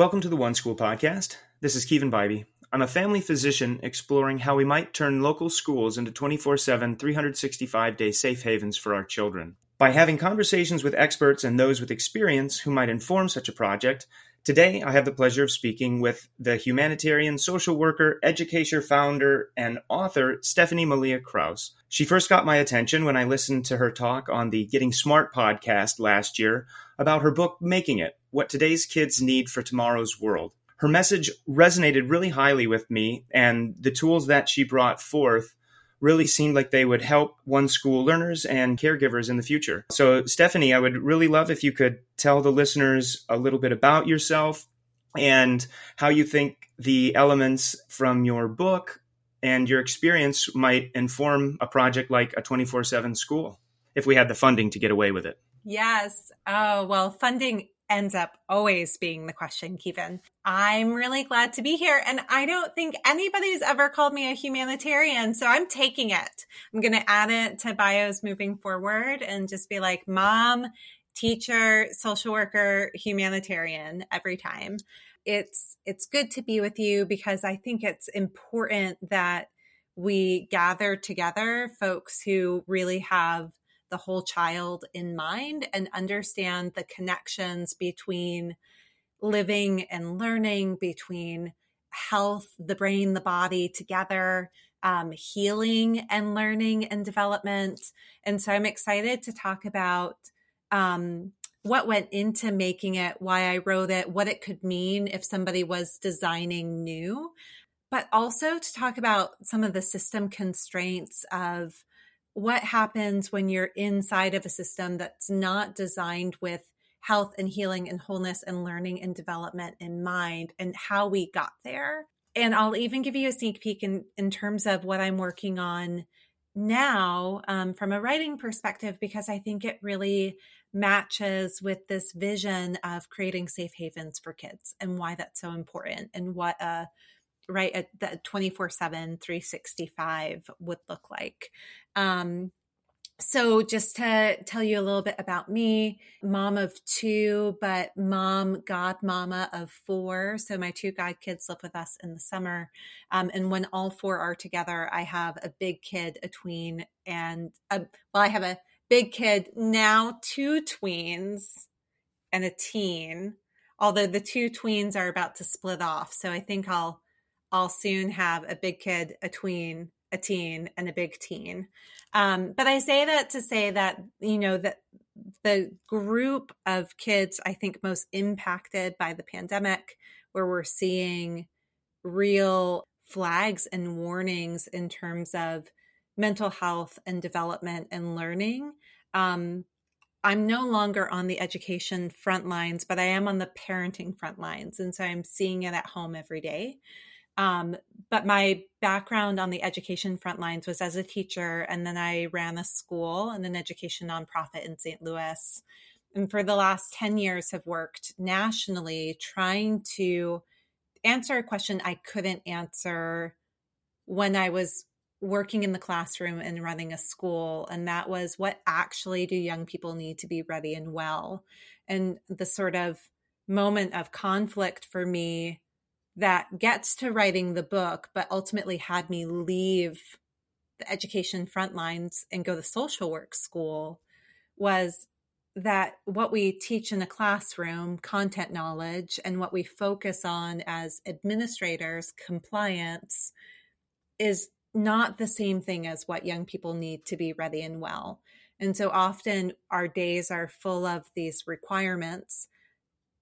Welcome to the One School Podcast. This is Kevin Bybee. I'm a family physician exploring how we might turn local schools into 24/7, 365-day safe havens for our children. By having conversations with experts and those with experience who might inform such a project, today I have the pleasure of speaking with the humanitarian social worker, educator, founder, and author, Stephanie Malia Krauss. She first got my attention when I listened to her talk on the Getting Smart podcast last year about her book, Making It, What Today's Kids Need for Tomorrow's World. Her message resonated really highly with me, and the tools that she brought forth really seemed like they would help One School learners and caregivers in the future. So, Stephanie, I would really love if you could tell the listeners a little bit about yourself and how you think the elements from your book and your experience might inform a project like a 24/7 school, if we had the funding to get away with it. Yes. Oh, well, funding ends up always being the question, Kevin. I'm really glad to be here. And I don't think anybody's ever called me a humanitarian. So I'm taking it. I'm going to add it to bios moving forward and just be like mom, teacher, social worker, humanitarian every time. It's good to be with you because I think it's important that we gather together folks who really have the whole child in mind and understand the connections between living and learning, between health, the brain, the body together, healing and learning and development. And so I'm excited to talk about what went into making it, why I wrote it, what it could mean if somebody was designing new, but also to talk about some of the system constraints of what happens when you're inside of a system that's not designed with health and healing and wholeness and learning and development in mind and how we got there. And I'll even give you a sneak peek in terms of what I'm working on now from a writing perspective, because I think it really matches with this vision of creating safe havens for kids and why that's so important and what the 24/7, 365 would look like. So just to tell you a little bit about me, mom of two, but godmama of four. So my two godkids live with us in the summer. And when all four are together, I have a big kid, a tween, and I have a big kid, now two tweens and a teen, although the two tweens are about to split off. So I think I'll soon have a big kid, a tween, a teen, and a big teen. But I say that to say that, you know, that the group of kids I think most impacted by the pandemic, where we're seeing real flags and warnings in terms of mental health and development and learning. I'm no longer on the education front lines, but I am on the parenting front lines. And so I'm seeing it at home every day. But my background on the education front lines was as a teacher, and then I ran a school and an education nonprofit in St. Louis. And for the last 10 years have worked nationally trying to answer a question I couldn't answer when I was working in the classroom and running a school. And that was, what actually do young people need to be ready and well? And the sort of moment of conflict for me that gets to writing the book, but ultimately had me leave the education front lines and go to social work school, was that what we teach in a classroom, content knowledge, and what we focus on as administrators, compliance, is not the same thing as what young people need to be ready and well. And so often our days are full of these requirements.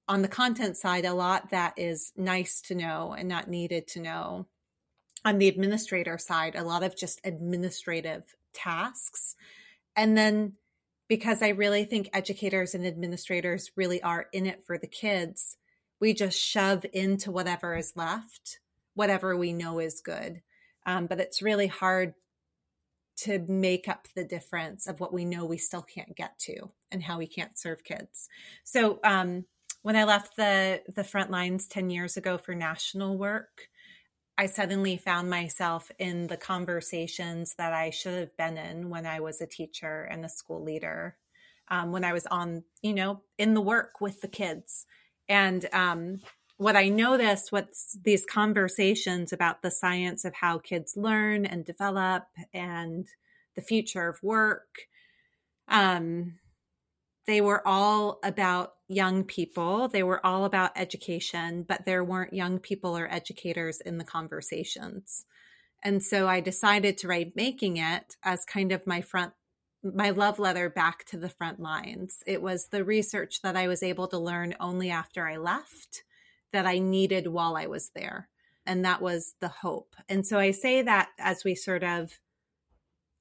On the content side, a lot that is nice to know and not needed to know. On the administrator side, a lot of just administrative tasks. And then because I really think educators and administrators really are in it for the kids, we just shove into whatever is left, whatever we know is good. But it's really hard to make up the difference of what we know we still can't get to and how we can't serve kids. So, when I left the front lines 10 years ago for national work, I suddenly found myself in the conversations that I should have been in when I was a teacher and a school leader, when I was in the work with the kids. And what I noticed was these conversations about the science of how kids learn and develop and the future of work. They were all about young people. They were all about education, but there weren't young people or educators in the conversations. And so I decided to write Making It as kind of my love letter back to the front lines. It was the research that I was able to learn only after I left that I needed while I was there. And that was the hope. And so I say that as we sort of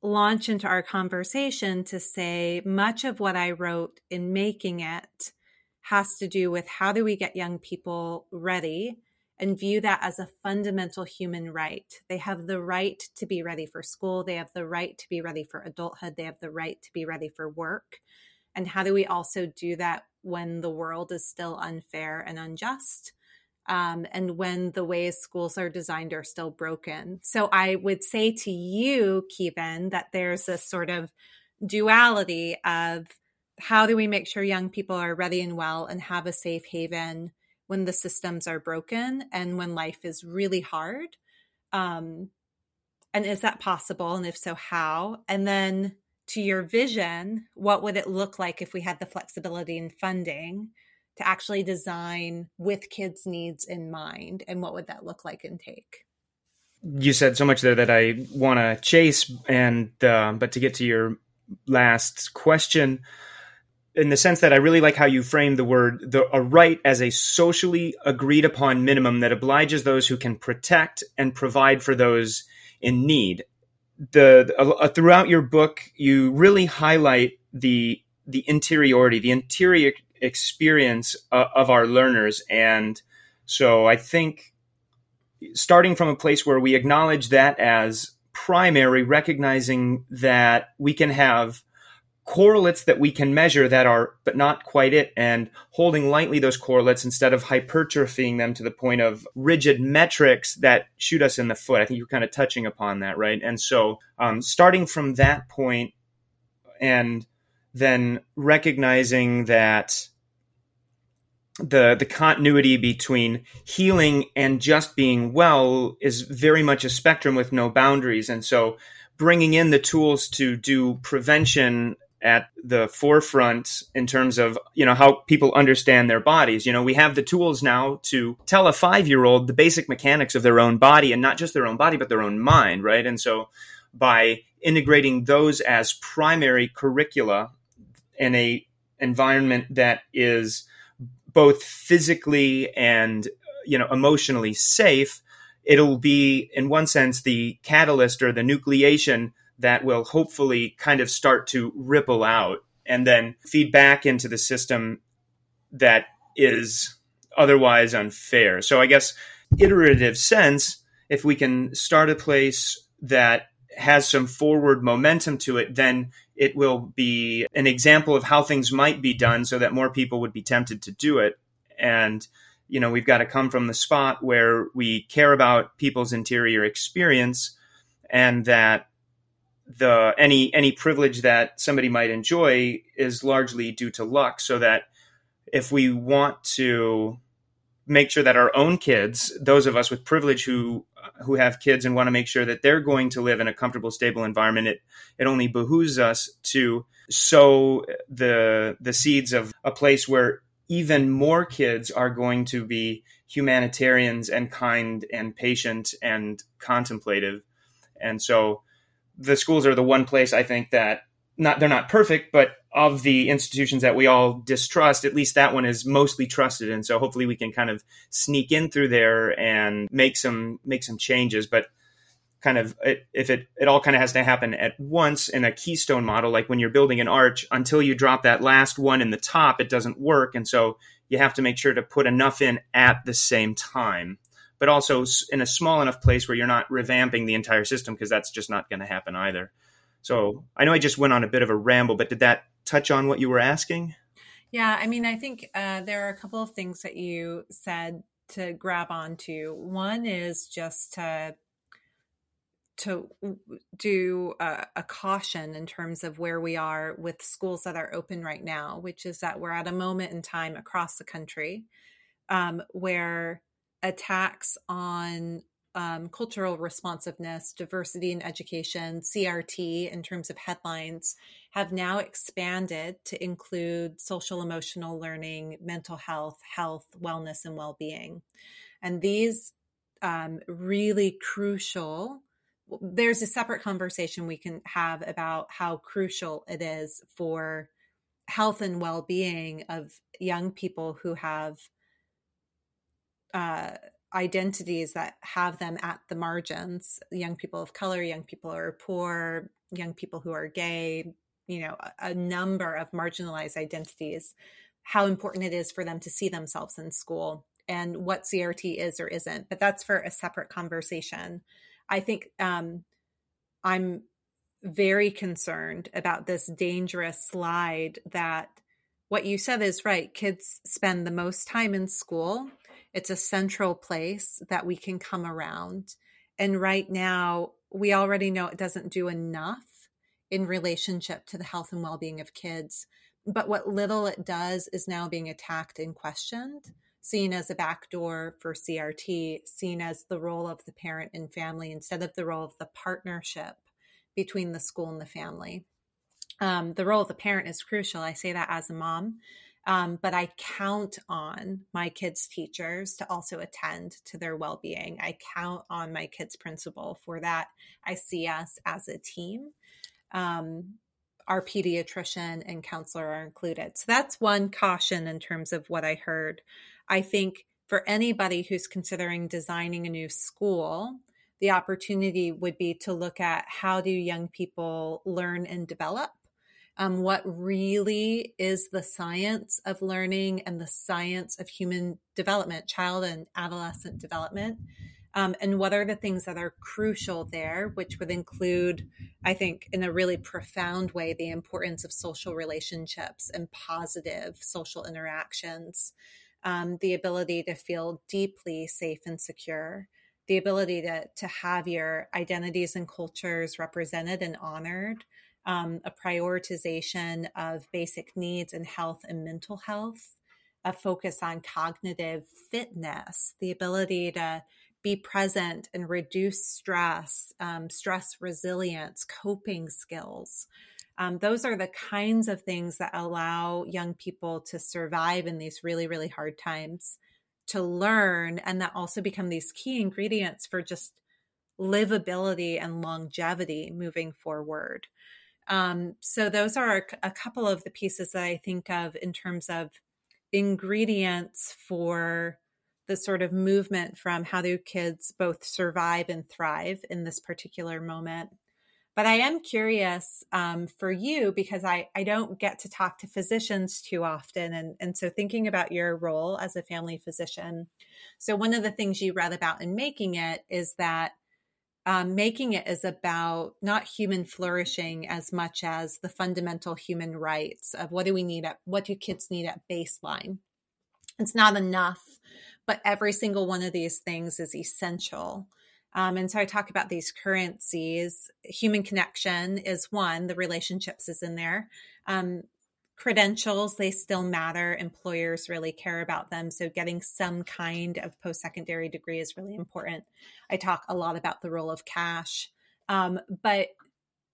launch into our conversation to say much of what I wrote in Making It has to do with how do we get young people ready and view that as a fundamental human right. They have the right to be ready for school. They have the right to be ready for adulthood. They have the right to be ready for work. And how do we also do that when the world is still unfair and unjust? And when the ways schools are designed are still broken. So I would say to you, Kevin, that there's this sort of duality of how do we make sure young people are ready and well and have a safe haven when the systems are broken and when life is really hard? And is that possible? And if so, how? And then to your vision, what would it look like if we had the flexibility and funding to actually design with kids' needs in mind, and what would that look like and take? You said so much there that I want to chase, but to get to your last question, in the sense that I really like how you framed the word, a right as a socially agreed upon minimum that obliges those who can protect and provide for those in need. Throughout your book, you really highlight the interiority, the interior experience of our learners. And so I think starting from a place where we acknowledge that as primary, recognizing that we can have correlates that we can measure that are, but not quite it, and holding lightly those correlates instead of hypertrophying them to the point of rigid metrics that shoot us in the foot. I think you're kind of touching upon that, right? And so starting from that point and then recognizing that the continuity between healing and just being well is very much a spectrum with no boundaries. And so bringing in the tools to do prevention at the forefront in terms of, how people understand their bodies. We have the tools now to tell a 5-year-old the basic mechanics of their own body, and not just their own body, but their own mind, right? And so by integrating those as primary curricula in a environment that is both physically and, emotionally safe, it'll be, in one sense, the catalyst or the nucleation that will hopefully kind of start to ripple out and then feed back into the system that is otherwise unfair. So I guess iterative sense, if we can start a place that has some forward momentum to it, then it will be an example of how things might be done so that more people would be tempted to do it. And, we've got to come from the spot where we care about people's interior experience, and that any privilege that somebody might enjoy is largely due to luck, so that if we want to make sure that our own kids, those of us with privilege who have kids and want to make sure that they're going to live in a comfortable, stable environment, it only behooves us to sow the seeds of a place where even more kids are going to be humanitarians and kind and patient and contemplative. And so the schools are the one place I think that they're not perfect, but of the institutions that we all distrust, at least that one is mostly trusted. And so hopefully we can kind of sneak in through there and make some changes. But kind of it all kind of has to happen at once in a keystone model, like when you're building an arch, until you drop that last one in the top, it doesn't work. And so you have to make sure to put enough in at the same time, but also in a small enough place where you're not revamping the entire system, because that's just not going to happen either. So I know I just went on a bit of a ramble, but did that touch on what you were asking? Yeah, I mean, I think there are a couple of things that you said to grab onto. One is just to do a caution in terms of where we are with schools that are open right now, which is that we're at a moment in time across the country where attacks on cultural responsiveness, diversity in education, CRT in terms of headlines, have now expanded to include social emotional learning, mental health, health, wellness, and well-being. And these really crucial, there's a separate conversation we can have about how crucial it is for health and well-being of young people who have identities that have them at the margins, young people of color, young people who are poor, young people who are gay, you know, a number of marginalized identities, how important it is for them to see themselves in school and what CRT is or isn't. But that's for a separate conversation. I think I'm very concerned about this dangerous slide that what you said is right. Kids spend the most time in school. It's a central place that we can come around. And right now, we already know it doesn't do enough in relationship to the health and well-being of kids. But what little it does is now being attacked and questioned, seen as a backdoor for CRT, seen as the role of the parent and family instead of the role of the partnership between the school and the family. The role of the parent is crucial. I say that as a mom. But I count on my kids' teachers to also attend to their well-being. I count on my kids' principal for that. I see us as a team. Our pediatrician and counselor are included. So that's one caution in terms of what I heard. I think for anybody who's considering designing a new school, the opportunity would be to look at how do young people learn and develop? What really is the science of learning and the science of human development, child and adolescent development? And what are the things that are crucial there, which would include, I think, in a really profound way, the importance of social relationships and positive social interactions, the ability to feel deeply safe and secure, the ability to have your identities and cultures represented and honored, a prioritization of basic needs and health and mental health, a focus on cognitive fitness, the ability to be present and reduce stress, stress resilience, coping skills. Those are the kinds of things that allow young people to survive in these really, really hard times, to learn, and that also become these key ingredients for just livability and longevity moving forward. So those are a couple of the pieces that I think of in terms of ingredients for the sort of movement from how do kids both survive and thrive in this particular moment. But I am curious for you, because I don't get to talk to physicians too often. And so thinking about your role as a family physician. So one of the things you read about in Making It is that Making It is about not human flourishing as much as the fundamental human rights of what do we need at, what do kids need at baseline? It's not enough, but every single one of these things is essential. And so I talk about these currencies. Human connection is one, the relationships is in there. Credentials, they still matter. Employers really care about them. So getting some kind of post-secondary degree is really important. I talk a lot about the role of cash, but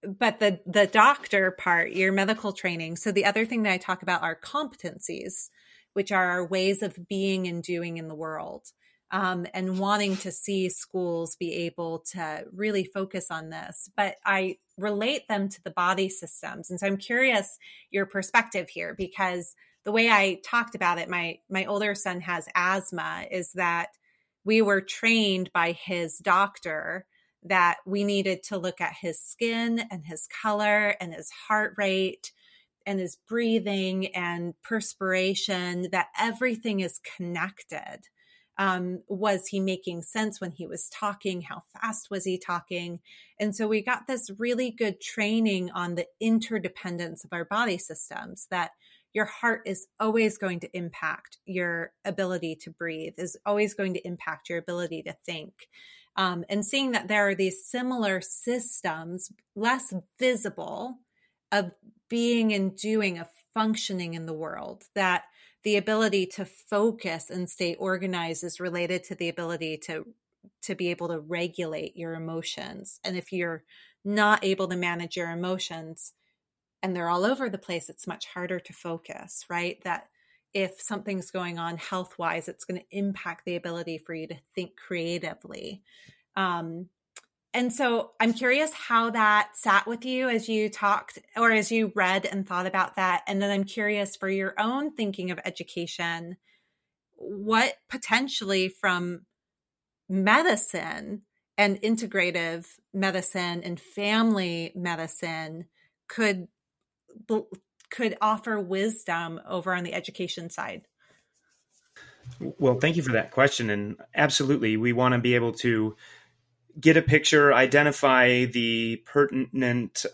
the doctor part, your medical training. So the other thing that I talk about are competencies, which are our ways of being and doing in the world, and wanting to see schools be able to really focus on this. But I relate them to the body systems. And so I'm curious your perspective here, because the way I talked about it, my older son has asthma, is that we were trained by his doctor that we needed to look at his skin and his color and his heart rate and his breathing and perspiration, that everything is connected. Was he making sense when he was talking? How fast was he talking? And so we got this really good training on the interdependence of our body systems, that your heart is always going to impact your ability to breathe, is always going to impact your ability to think. And seeing that there are these similar systems, less visible, of being and doing, of functioning in the world, that the ability to focus and stay organized is related to the ability to be able to regulate your emotions. And if you're not able to manage your emotions and they're all over the place, it's much harder to focus, right? That if something's going on health-wise, it's going to impact the ability for you to think creatively. And so I'm curious how that sat with you as you talked or as you read and thought about that. And then I'm curious for your own thinking of education, what potentially from medicine and integrative medicine and family medicine could offer wisdom over on the education side? Well, thank you for that question. And absolutely, we want to be able to get a picture, identify the pertinent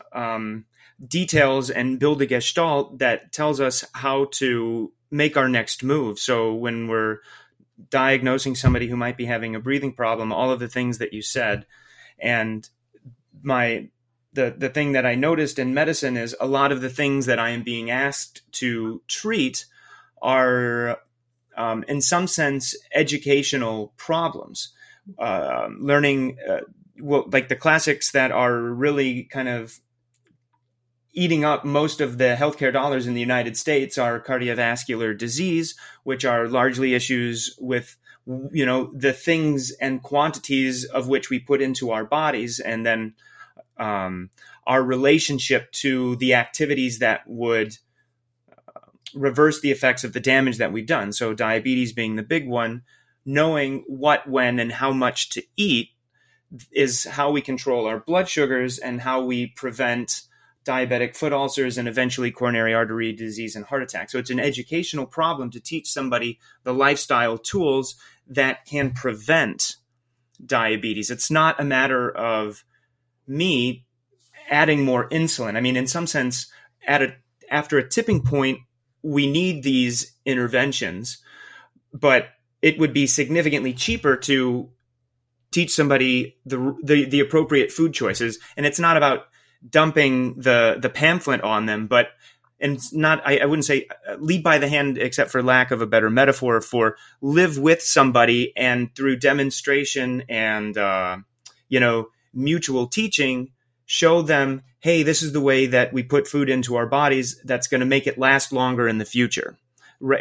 details, and build a gestalt that tells us how to make our next move. So when we're diagnosing somebody who might be having a breathing problem, all of the things that you said, and the thing that I noticed in medicine is a lot of the things that I am being asked to treat are, in some sense, educational problems. Learning, like the classics that are really kind of eating up most of the healthcare dollars in the United States are cardiovascular disease, which are largely issues with, you know, the things and quantities of which we put into our bodies, and then our relationship to the activities that would reverse the effects of the damage that we've done. So diabetes being the big one, knowing what, when, and how much to eat is how we control our blood sugars and how we prevent diabetic foot ulcers and eventually coronary artery disease and heart attack. So it's an educational problem to teach somebody the lifestyle tools that can prevent diabetes. It's not a matter of me adding more insulin. I mean, in some sense, after a tipping point, we need these interventions, but it would be significantly cheaper to teach somebody the appropriate food choices. And it's not about dumping the pamphlet on them, but, and it's not, I wouldn't say lead by the hand, except for lack of a better metaphor, for live with somebody and through demonstration and, mutual teaching, show them, hey, this is the way that we put food into our bodies that's going to make it last longer in the future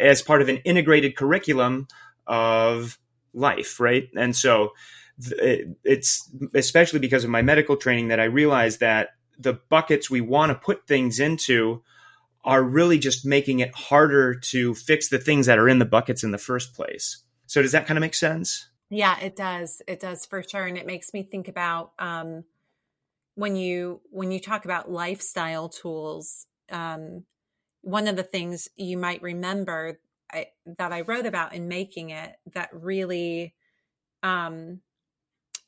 as part of an integrated curriculum of life, right? And so it's especially because of my medical training that I realized that the buckets we want to put things into are really just making it harder to fix the things that are in the buckets in the first place. So does that kind of make sense? Yeah, it does. It does for sure. And it makes me think about when you talk about lifestyle tools, one of the things you might remember that I wrote about in Making It that really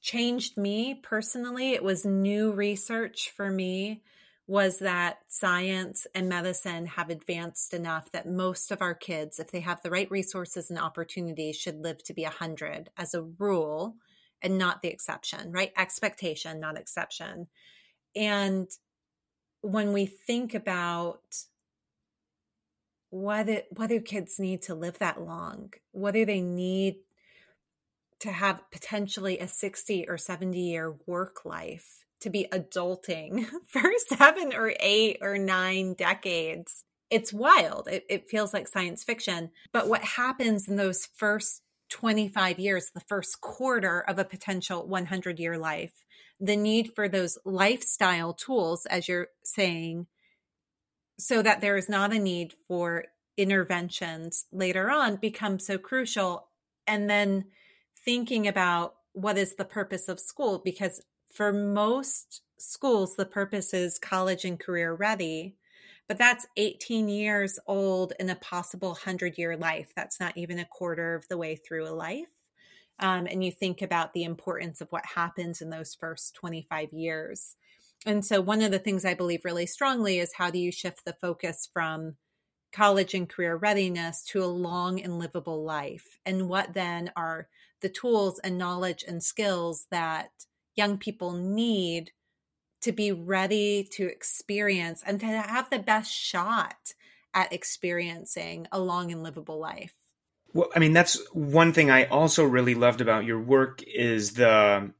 changed me personally. It was new research for me, was that science and medicine have advanced enough that most of our kids, if they have the right resources and opportunities, should live to be 100 as a rule and not the exception, right? Expectation, not exception. And when we think about what do kids need to live that long? What do they need to have potentially a 60 or 70 year work life, to be adulting for 7 or 8 or 9 decades? It's wild. It feels like science fiction. But what happens in those first 25 years, the first quarter of a potential 100 year life, the need for those lifestyle tools, as you're saying, so that there is not a need for interventions later on, becomes so crucial. And then thinking about what is the purpose of school, because for most schools, the purpose is college and career ready, but that's 18 years old in a possible 100-year life. That's not even a quarter of the way through a life. And you think about the importance of what happens in those first 25 years. And so one of the things I believe really strongly is, how do you shift the focus from college and career readiness to a long and livable life? And what then are the tools and knowledge and skills that young people need to be ready to experience and to have the best shot at experiencing a long and livable life. Well, I mean, that's one thing I also really loved about your work is the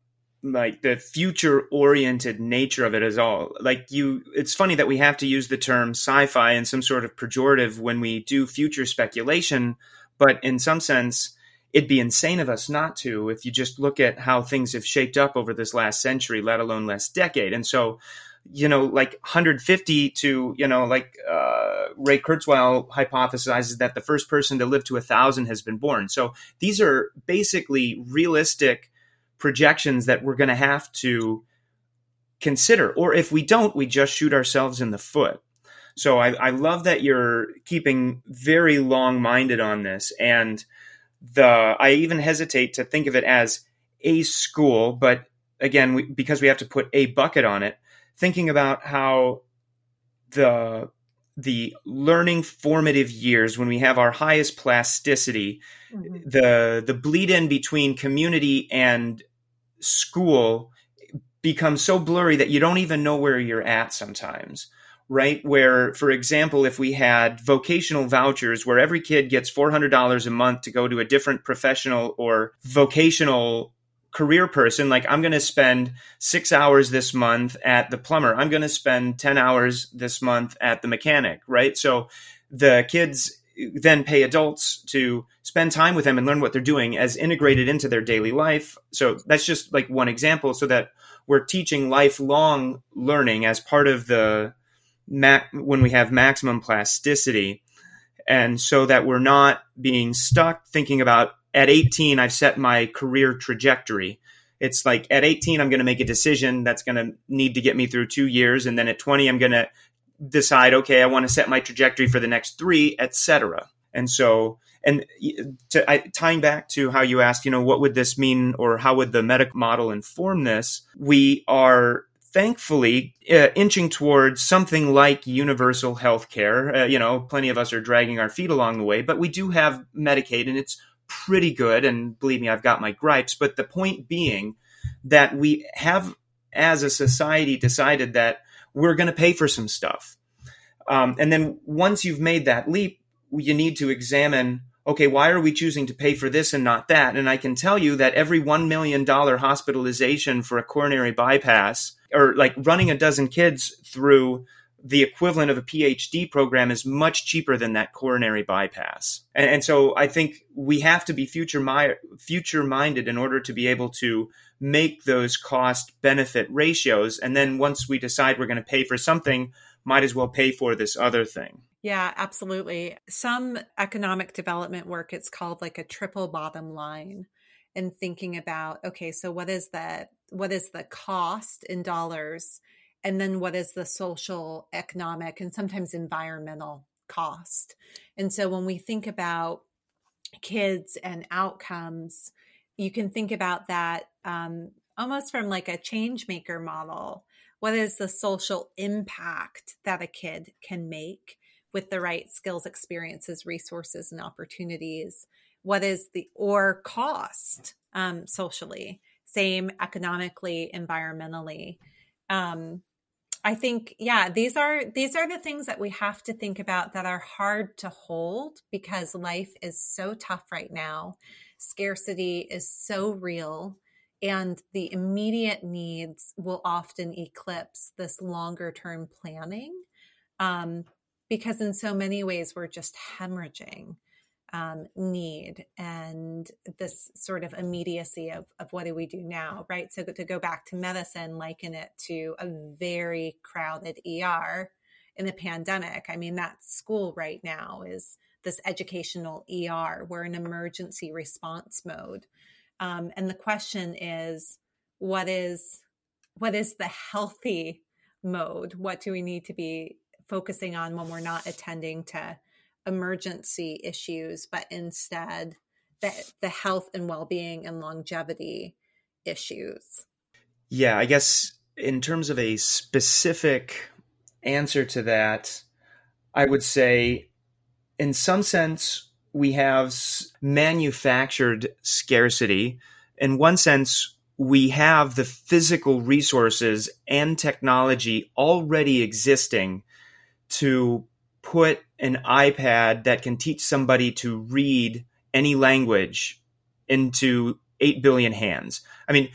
future oriented nature of it is all. It's funny that we have to use the term sci-fi in some sort of pejorative when we do future speculation, but in some sense, it'd be insane of us not to, if you just look at how things have shaped up over this last century, let alone last decade. And so, 150 to, Ray Kurzweil hypothesizes that the first person to live to 1,000 has been born. So these are basically realistic projections that we're going to have to consider. Or if we don't, we just shoot ourselves in the foot. So I love that you're keeping very long-minded on this. And I even hesitate to think of it as a school, but again, because we have to put a bucket on it, thinking about how the learning formative years, when we have our highest plasticity, mm-hmm. the bleed in between community and school becomes so blurry that you don't even know where you're at sometimes. Right? Where, for example, if we had vocational vouchers where every kid gets $400 a month to go to a different professional or vocational career person, like I'm going to spend 6 hours this month at the plumber, I'm going to spend 10 hours this month at the mechanic, right? So the kids then pay adults to spend time with them and learn what they're doing as integrated into their daily life. So that's just like one example, so that we're teaching lifelong learning as part of the when we have maximum plasticity, and so that we're not being stuck thinking about at 18, I've set my career trajectory. It's like at 18, I'm going to make a decision that's going to need to get me through 2 years. And then at 20, I'm going to decide, okay, I want to set my trajectory for the next 3, etc. And so, tying back to how you asked, what would this mean or how would the medical model inform this? We are thankfully inching towards something like universal health care. Plenty of us are dragging our feet along the way, but we do have Medicaid and it's pretty good. And believe me, I've got my gripes. But the point being that we have, as a society, decided that we're going to pay for some stuff. And then once you've made that leap, you need to examine, okay, why are we choosing to pay for this and not that? And I can tell you that every $1 million hospitalization for a coronary bypass, or like running a dozen kids through the equivalent of a PhD program, is much cheaper than that coronary bypass. And so I think we have to be future-minded in order to be able to make those cost-benefit ratios. And then once we decide we're going to pay for something, might as well pay for this other thing. Yeah, absolutely. Some economic development work, it's called like a triple bottom line, and thinking about, okay, so what is the cost in dollars? And then what is the social, economic, and sometimes environmental cost? And so when we think about kids and outcomes, you can think about that almost from like a change maker model. What is the social impact that a kid can make with the right skills, experiences, resources, and opportunities? What is the cost socially? Same economically, environmentally. I think, yeah, these are the things that we have to think about that are hard to hold because life is so tough right now. Scarcity is so real, and the immediate needs will often eclipse this longer term planning, because in so many ways we're just hemorrhaging need and this sort of immediacy of what do we do now, right? So to go back to medicine, liken it to a very crowded ER in the pandemic. I mean, that school right now is this educational ER. We're in emergency response mode. And the question is, what is the healthy mode? What do we need to be focusing on when we're not attending to emergency issues, but instead the health and well-being and longevity issues? Yeah, I guess in terms of a specific answer to that, I would say in some sense, we have manufactured scarcity. In one sense, we have the physical resources and technology already existing to put an iPad that can teach somebody to read any language into 8 billion hands. I mean,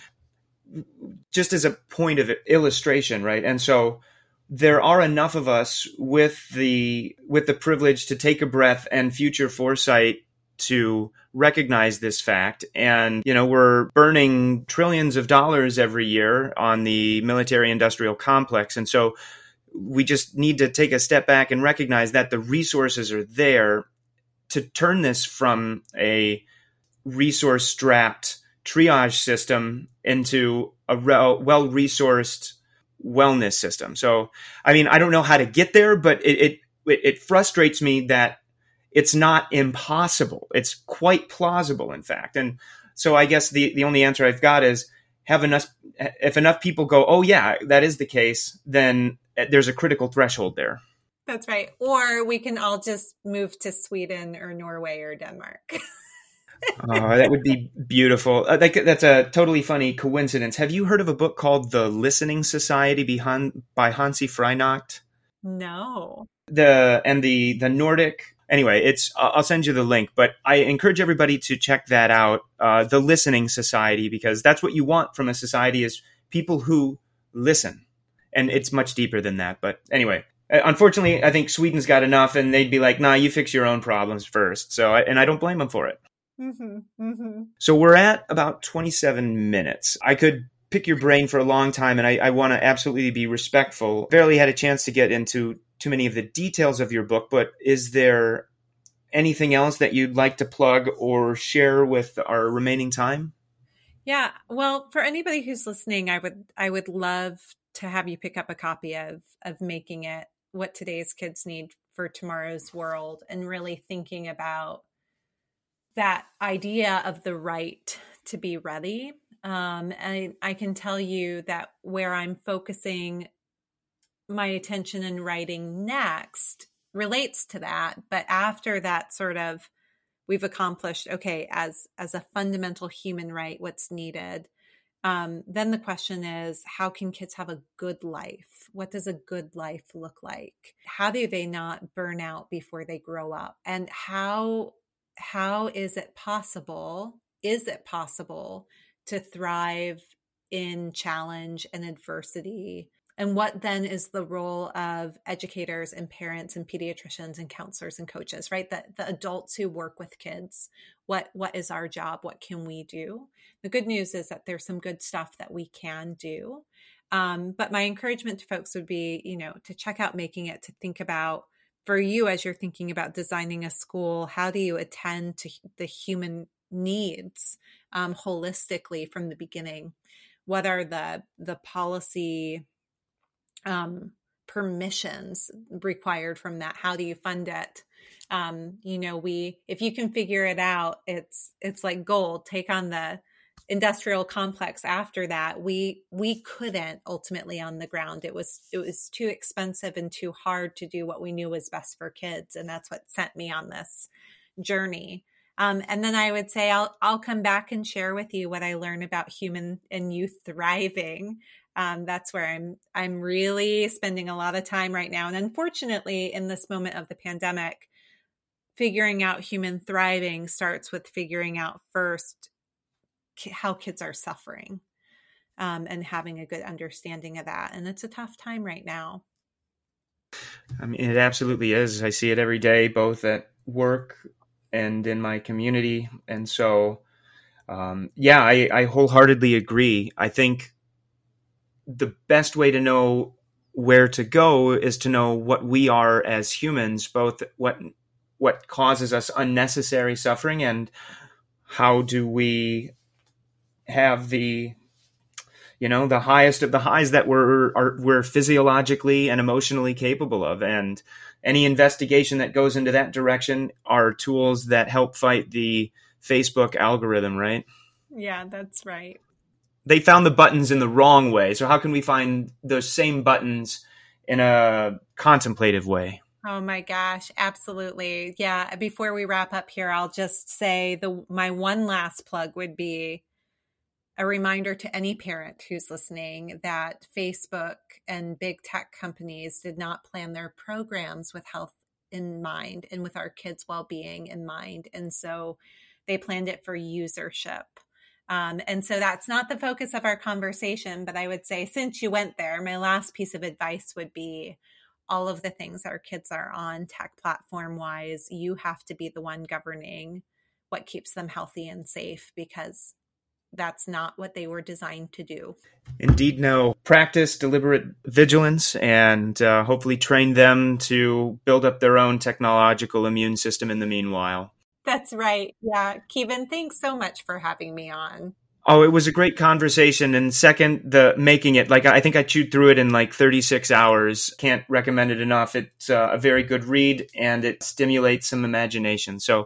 just as a point of illustration, right? And so there are enough of us with the privilege to take a breath and future foresight to recognize this fact. And, you know, we're burning trillions of dollars every year on the military industrial complex. And so we just need to take a step back and recognize that the resources are there to turn this from a resource-strapped triage system into a well-resourced wellness system. So, I mean, I don't know how to get there, but it frustrates me that it's not impossible. It's quite plausible, in fact. And so I guess the only answer I've got is if enough people go, oh yeah, that is the case, then there's a critical threshold there. That's right. Or we can all just move to Sweden or Norway or Denmark. Oh, that would be beautiful. That's a totally funny coincidence. Have you heard of a book called The Listening Society by Hansi Freinacht? No. The Nordic. Anyway, I'll send you the link, but I encourage everybody to check that out. The Listening Society, because that's what you want from a society is people who listen. And it's much deeper than that. But anyway, unfortunately, I think Sweden's got enough and they'd be like, nah, you fix your own problems first. So, and I don't blame them for it. Mm-hmm, mm-hmm. So we're at about 27 minutes. I could pick your brain for a long time, and I want to absolutely be respectful. Barely had a chance to get into too many of the details of your book, but is there anything else that you'd like to plug or share with our remaining time? Yeah. Well, for anybody who's listening, I would love to have you pick up a copy of Making It, What Today's Kids Need for Tomorrow's World, and really thinking about that idea of the right to be ready. And I can tell you that where I'm focusing my attention and writing next relates to that. But after that sort of, we've accomplished, okay, as a fundamental human right, what's needed. Then the question is, how can kids have a good life? What does a good life look like? How do they not burn out before they grow up? And how is it possible? Is it possible to thrive in challenge and adversity? And what then is the role of educators and parents and pediatricians and counselors and coaches, right? The adults who work with kids, what is our job? What can we do? The good news is that there's some good stuff that we can do. But my encouragement to folks would be, you know, to check out Making It, to think about, for you, as you're thinking about designing a school, how do you attend to the human needs holistically from the beginning? What are the policy permissions required from that? How do you fund it? If you can figure it out, it's like gold. Take on the industrial complex after that. We couldn't ultimately on the ground. It was too expensive and too hard to do what we knew was best for kids. And that's what sent me on this journey. And then I would say, I'll come back and share with you what I learn about human and youth thriving. That's where I'm really spending a lot of time right now. And unfortunately, in this moment of the pandemic, figuring out human thriving starts with figuring out first how kids are suffering, and having a good understanding of that. And it's a tough time right now. I mean, it absolutely is. I see it every day, both at work and in my community. And so, I wholeheartedly agree. I think the best way to know where to go is to know what we are as humans, both what causes us unnecessary suffering and how do we have the highest of the highs that we're physiologically and emotionally capable of. And any investigation that goes into that direction are tools that help fight the Facebook algorithm, right? Yeah, that's right. They found the buttons in the wrong way. So how can we find those same buttons in a contemplative way? Oh my gosh, absolutely. Yeah. Before we wrap up here, I'll just say my one last plug would be a reminder to any parent who's listening that Facebook and big tech companies did not plan their programs with health in mind and with our kids' well-being in mind. And so they planned it for usership. And so that's not the focus of our conversation, but I would say, since you went there, my last piece of advice would be all of the things our kids are on tech platform wise, you have to be the one governing what keeps them healthy and safe, because that's not what they were designed to do. Indeed, no. Practice deliberate vigilance and hopefully train them to build up their own technological immune system in the meanwhile. That's right. Yeah. Kevin, thanks so much for having me on. Oh, it was a great conversation. And second, the making it, like, I think I chewed through it in like 36 hours. Can't recommend it enough. It's a very good read and it stimulates some imagination. So